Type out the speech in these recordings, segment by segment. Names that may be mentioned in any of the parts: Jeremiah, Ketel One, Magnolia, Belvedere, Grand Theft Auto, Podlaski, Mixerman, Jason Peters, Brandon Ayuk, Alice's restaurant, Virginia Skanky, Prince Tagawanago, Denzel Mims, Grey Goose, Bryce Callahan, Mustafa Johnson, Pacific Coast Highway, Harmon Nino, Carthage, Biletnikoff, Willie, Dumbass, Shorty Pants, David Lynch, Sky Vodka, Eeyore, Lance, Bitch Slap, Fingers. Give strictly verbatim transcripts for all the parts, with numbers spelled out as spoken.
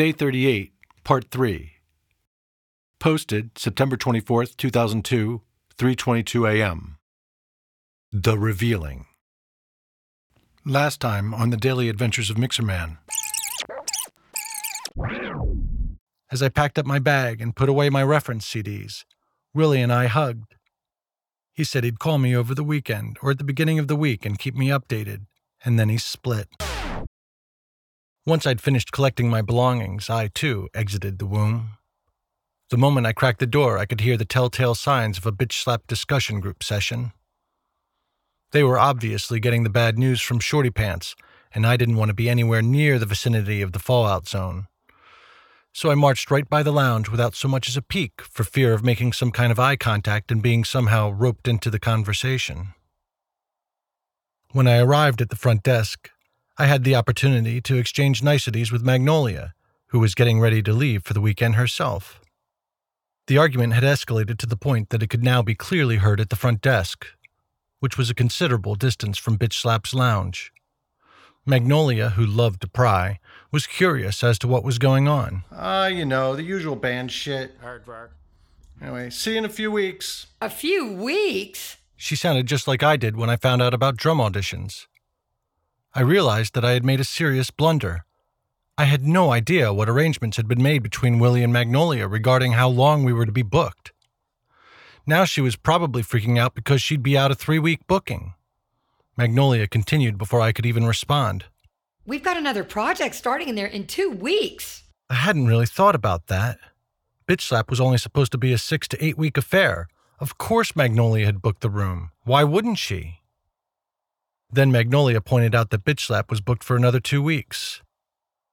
Day thirty-eight, Part three. Posted September twenty-fourth, two thousand two, three twenty-two a.m. The Revealing. Last time on the Daily Adventures of Mixerman. As I packed up my bag and put away my reference C Ds, Willie and I hugged. He said he'd call me over the weekend or at the beginning of the week and keep me updated, and then he split. Once I'd finished collecting my belongings, I, too, exited the womb. The moment I cracked the door, I could hear the telltale signs of a Bitch Slap discussion group session. They were obviously getting the bad news from Shorty Pants, and I didn't want to be anywhere near the vicinity of the fallout zone. So I marched right by the lounge without so much as a peek for fear of making some kind of eye contact and being somehow roped into the conversation. When I arrived at the front desk, I had the opportunity to exchange niceties with Magnolia, who was getting ready to leave for the weekend herself. The argument had escalated to the point that it could now be clearly heard at the front desk, which was a considerable distance from Bitch Slap's lounge. Magnolia, who loved to pry, was curious as to what was going on. Ah, uh, you know, the usual band shit. Hard work. Anyway, see you in a few weeks. A few weeks? She sounded just like I did when I found out about drum auditions. I realized that I had made a serious blunder. I had no idea what arrangements had been made between Willie and Magnolia regarding how long we were to be booked. Now she was probably freaking out because she'd be out a three-week booking. Magnolia continued before I could even respond. We've got another project starting in there in two weeks. I hadn't really thought about that. Bitch Slap was only supposed to be a six to eight week affair. Of course Magnolia had booked the room. Why wouldn't she? Then Magnolia pointed out that Bitch Slap was booked for another two weeks.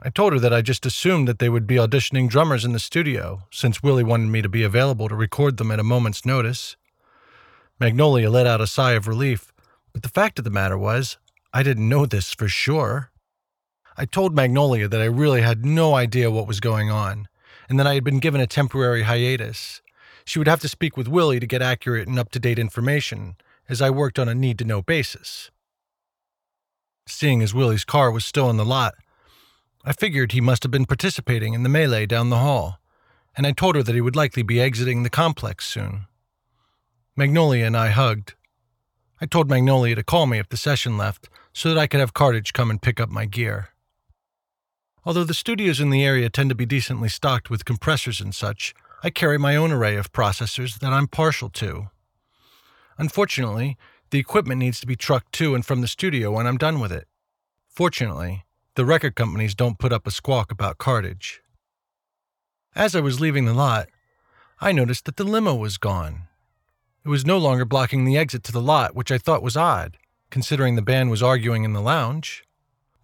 I told her that I just assumed that they would be auditioning drummers in the studio, since Willie wanted me to be available to record them at a moment's notice. Magnolia let out a sigh of relief, but the fact of the matter was, I didn't know this for sure. I told Magnolia that I really had no idea what was going on, and that I had been given a temporary hiatus. She would have to speak with Willie to get accurate and up-to-date information, as I worked on a need-to-know basis. Seeing as Willie's car was still in the lot, I figured he must have been participating in the melee down the hall, and I told her that he would likely be exiting the complex soon. Magnolia and I hugged. I told Magnolia to call me if the session left, so that I could have Carthage come and pick up my gear. Although the studios in the area tend to be decently stocked with compressors and such, I carry my own array of processors that I'm partial to. Unfortunately, the equipment needs to be trucked to and from the studio when I'm done with it. Fortunately, the record companies don't put up a squawk about Carthage. As I was leaving the lot, I noticed that the limo was gone. It was no longer blocking the exit to the lot, which I thought was odd, considering the band was arguing in the lounge.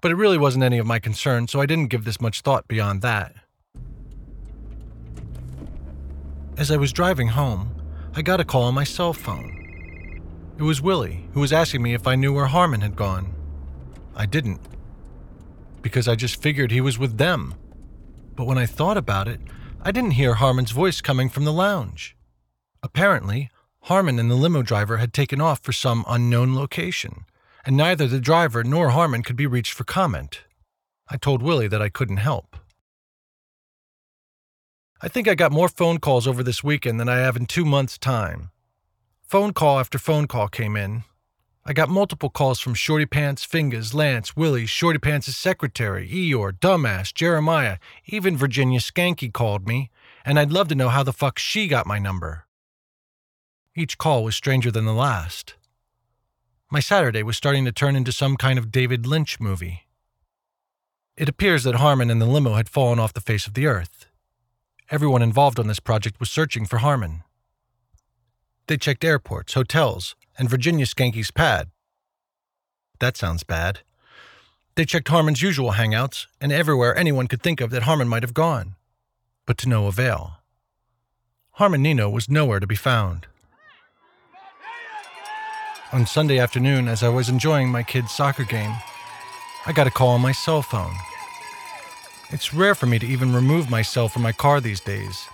But it really wasn't any of my concern, so I didn't give this much thought beyond that. As I was driving home, I got a call on my cell phone. It was Willie, who was asking me if I knew where Harmon had gone. I didn't, because I just figured he was with them. But when I thought about it, I didn't hear Harmon's voice coming from the lounge. Apparently, Harmon and the limo driver had taken off for some unknown location, and neither the driver nor Harmon could be reached for comment. I told Willie that I couldn't help. I think I got more phone calls over this weekend than I have in two months' time. Phone call after phone call came in. I got multiple calls from Shorty Pants, Fingers, Lance, Willie, Shorty Pants' secretary, Eeyore, Dumbass, Jeremiah, even Virginia Skanky called me, and I'd love to know how the fuck she got my number. Each call was stranger than the last. My Saturday was starting to turn into some kind of David Lynch movie. It appears that Harmon and the limo had fallen off the face of the earth. Everyone involved on this project was searching for Harmon. They checked airports, hotels, and Virginia Skanky's pad. That sounds bad. They checked Harmon's usual hangouts and everywhere anyone could think of that Harmon might have gone, but to no avail. Harmon Nino was nowhere to be found. On Sunday afternoon, as I was enjoying my kids' soccer game, I got a call on my cell phone. It's rare for me to even remove my cell from my car these days.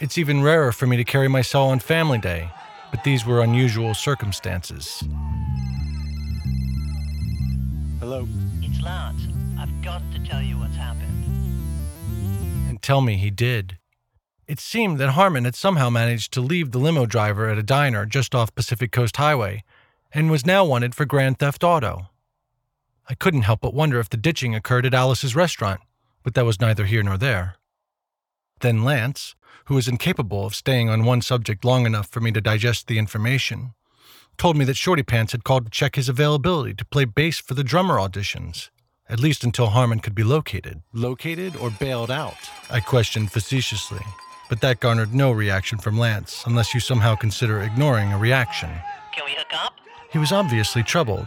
It's even rarer for me to carry my cell on family day, but these were unusual circumstances. Hello? It's Lance. I've got to tell you what's happened. tell me he did. It seemed that Harmon had somehow managed to leave the limo driver at a diner just off Pacific Coast Highway and was now wanted for Grand Theft Auto. I couldn't help but wonder if the ditching occurred at Alice's restaurant, but that was neither here nor there. Then Lance, who was incapable of staying on one subject long enough for me to digest the information, told me that Shorty Pants had called to check his availability to play bass for the drummer auditions, at least until Harmon could be located. Located or bailed out? I questioned facetiously, but that garnered no reaction from Lance, unless you somehow consider ignoring a reaction. Can we hook up? He was obviously troubled,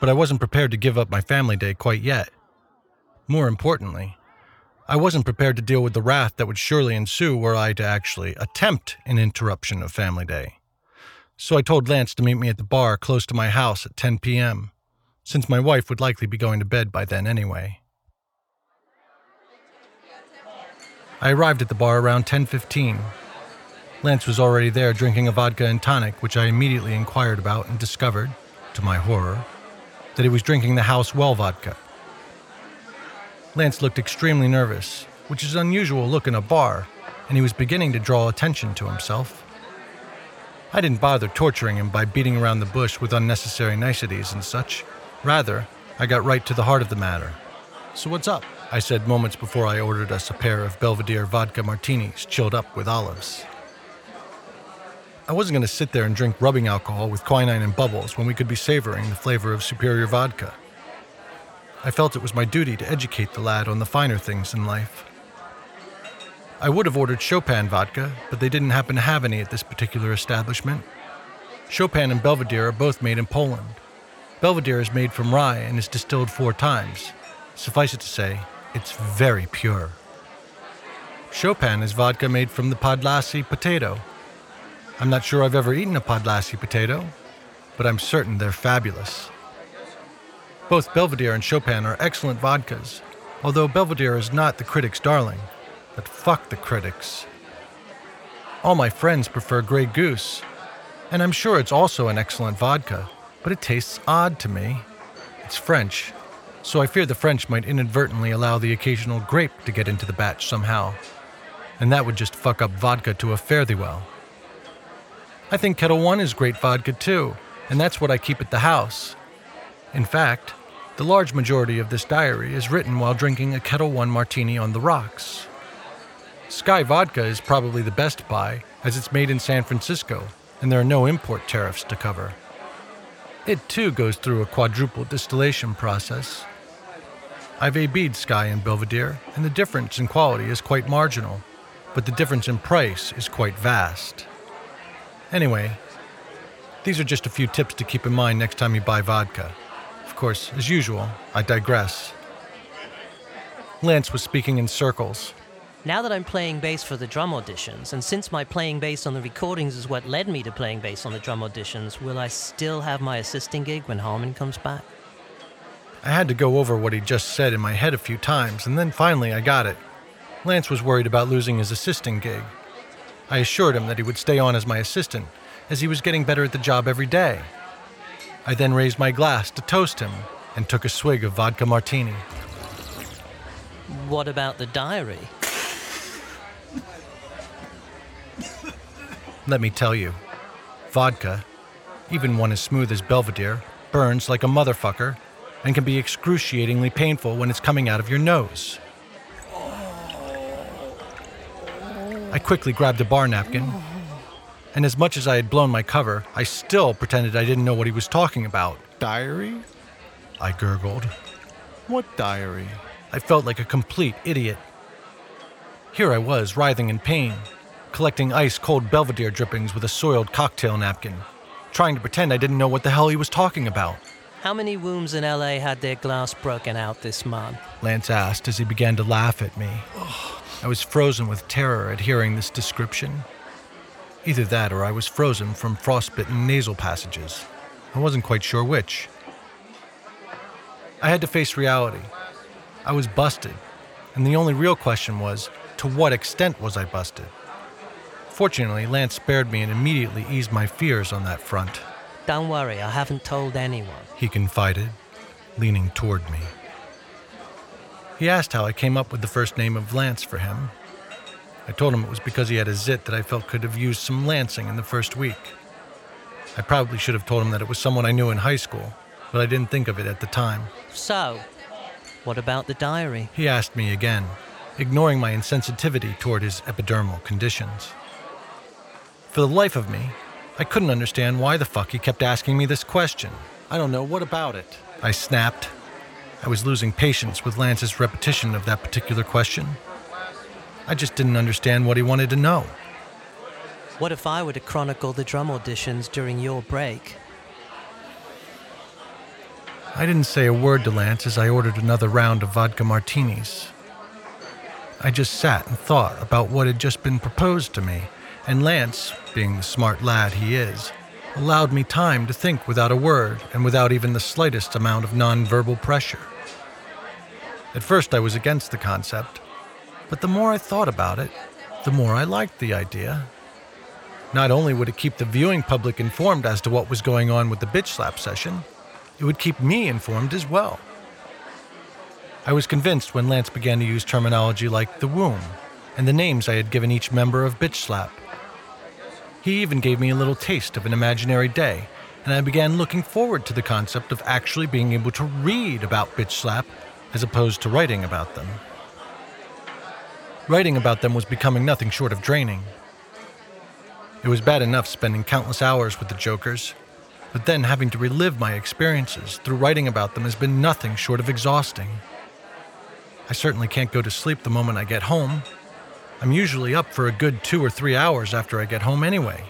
but I wasn't prepared to give up my family day quite yet. More importantly, I wasn't prepared to deal with the wrath that would surely ensue were I to actually attempt an interruption of family day. So I told Lance to meet me at the bar close to my house at ten p.m., since my wife would likely be going to bed by then anyway. I arrived at the bar around ten fifteen. Lance was already there drinking a vodka and tonic, which I immediately inquired about and discovered, to my horror, that he was drinking the House Well vodka. Lance looked extremely nervous, which is an unusual look in a bar, and he was beginning to draw attention to himself. I didn't bother torturing him by beating around the bush with unnecessary niceties and such. Rather, I got right to the heart of the matter. So what's up? I said moments before I ordered us a pair of Belvedere vodka martinis chilled up with olives. I wasn't going to sit there and drink rubbing alcohol with quinine and bubbles when we could be savoring the flavor of superior vodka. I felt it was my duty to educate the lad on the finer things in life. I would have ordered Chopin vodka, but they didn't happen to have any at this particular establishment. Chopin and Belvedere are both made in Poland. Belvedere is made from rye and is distilled four times. Suffice it to say, it's very pure. Chopin is vodka made from the Podlaski potato. I'm not sure I've ever eaten a Podlaski potato, but I'm certain they're fabulous. Both Belvedere and Chopin are excellent vodkas, although Belvedere is not the critic's darling. But fuck the critics. All my friends prefer Grey Goose, and I'm sure it's also an excellent vodka, but it tastes odd to me. It's French, so I fear the French might inadvertently allow the occasional grape to get into the batch somehow, and that would just fuck up vodka to a fare thee well. I think Ketel One is great vodka too, and that's what I keep at the house. In fact, the large majority of this diary is written while drinking a Ketel One martini on the rocks. Sky Vodka is probably the best buy, as it's made in San Francisco, and there are no import tariffs to cover. It too goes through a quadruple distillation process. I've A B'd Sky and Belvedere, and the difference in quality is quite marginal, but the difference in price is quite vast. Anyway, these are just a few tips to keep in mind next time you buy vodka. Of course, as usual, I digress. Lance was speaking in circles. Now that I'm playing bass for the drum auditions, and since my playing bass on the recordings is what led me to playing bass on the drum auditions, will I still have my assisting gig when Harmon comes back? I had to go over what he just said in my head a few times, and then finally I got it. Lance was worried about losing his assisting gig. I assured him that he would stay on as my assistant, as he was getting better at the job every day. I then raised my glass to toast him, and took a swig of vodka martini. What about the diary? Let me tell you, vodka, even one as smooth as Belvedere, burns like a motherfucker and can be excruciatingly painful when it's coming out of your nose. I quickly grabbed a bar napkin, and as much as I had blown my cover, I still pretended I didn't know what he was talking about. Diary? I gurgled. What diary? I felt like a complete idiot. Here I was, writhing in pain, collecting ice-cold Belvedere drippings with a soiled cocktail napkin, trying to pretend I didn't know what the hell he was talking about. How many wombs in L A had their glass broken out this month? Lance asked as he began to laugh at me. I was frozen with terror at hearing this description. Either that or I was frozen from frostbitten nasal passages. I wasn't quite sure which. I had to face reality. I was busted, and the only real question was, to what extent was I busted? Fortunately, Lance spared me and immediately eased my fears on that front. Don't worry, I haven't told anyone, he confided, leaning toward me. He asked how I came up with the first name of Lance for him, I told him it was because he had a zit that I felt could have used some lancing in the first week. I probably should have told him that it was someone I knew in high school, but I didn't think of it at the time. So, what about the diary? He asked me again, ignoring my insensitivity toward his epidermal conditions. For the life of me, I couldn't understand why the fuck he kept asking me this question. I don't know, what about it? I snapped. I was losing patience with Lance's repetition of that particular question. I just didn't understand what he wanted to know. What if I were to chronicle the drum auditions during your break? I didn't say a word to Lance as I ordered another round of vodka martinis. I just sat and thought about what had just been proposed to me, and Lance, being the smart lad he is, allowed me time to think without a word and without even the slightest amount of non-verbal pressure. At first I was against the concept, but the more I thought about it, the more I liked the idea. Not only would it keep the viewing public informed as to what was going on with the bitch slap session, it would keep me informed as well. I was convinced when Lance began to use terminology like the womb and the names I had given each member of Bitch Slap. He even gave me a little taste of an imaginary day, and I began looking forward to the concept of actually being able to read about Bitch Slap as opposed to writing about them. Writing about them was becoming nothing short of draining. It was bad enough spending countless hours with the jokers, but then having to relive my experiences through writing about them has been nothing short of exhausting. I certainly can't go to sleep the moment I get home. I'm usually up for a good two or three hours after I get home anyway,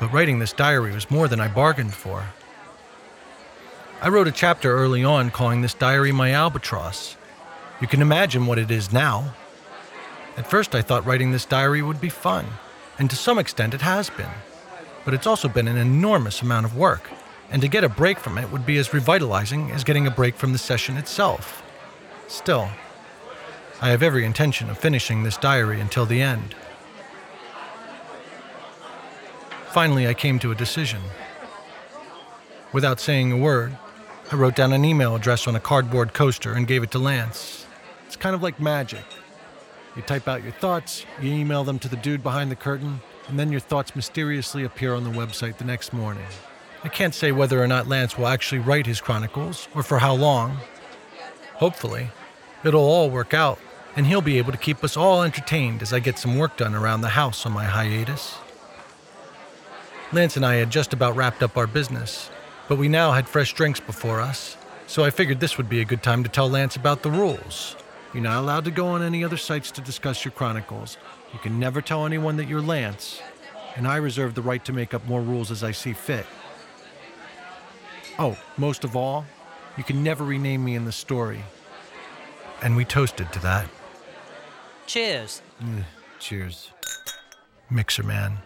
but writing this diary was more than I bargained for. I wrote a chapter early on calling this diary my albatross. You can imagine what it is now. At first I thought writing this diary would be fun, and to some extent it has been. But it's also been an enormous amount of work, and to get a break from it would be as revitalizing as getting a break from the session itself. Still, I have every intention of finishing this diary until the end. Finally, I came to a decision. Without saying a word, I wrote down an email address on a cardboard coaster and gave it to Lance. It's kind of like magic. You type out your thoughts, you email them to the dude behind the curtain, and then your thoughts mysteriously appear on the website the next morning. I can't say whether or not Lance will actually write his chronicles, or for how long. Hopefully, it'll all work out, and he'll be able to keep us all entertained as I get some work done around the house on my hiatus. Lance and I had just about wrapped up our business, but we now had fresh drinks before us, so I figured this would be a good time to tell Lance about the rules. You're not allowed to go on any other sites to discuss your chronicles. You can never tell anyone that you're Lance, and I reserve the right to make up more rules as I see fit. Oh, most of all, you can never rename me in the story. And we toasted to that. Cheers. Mm, cheers. Mixerman.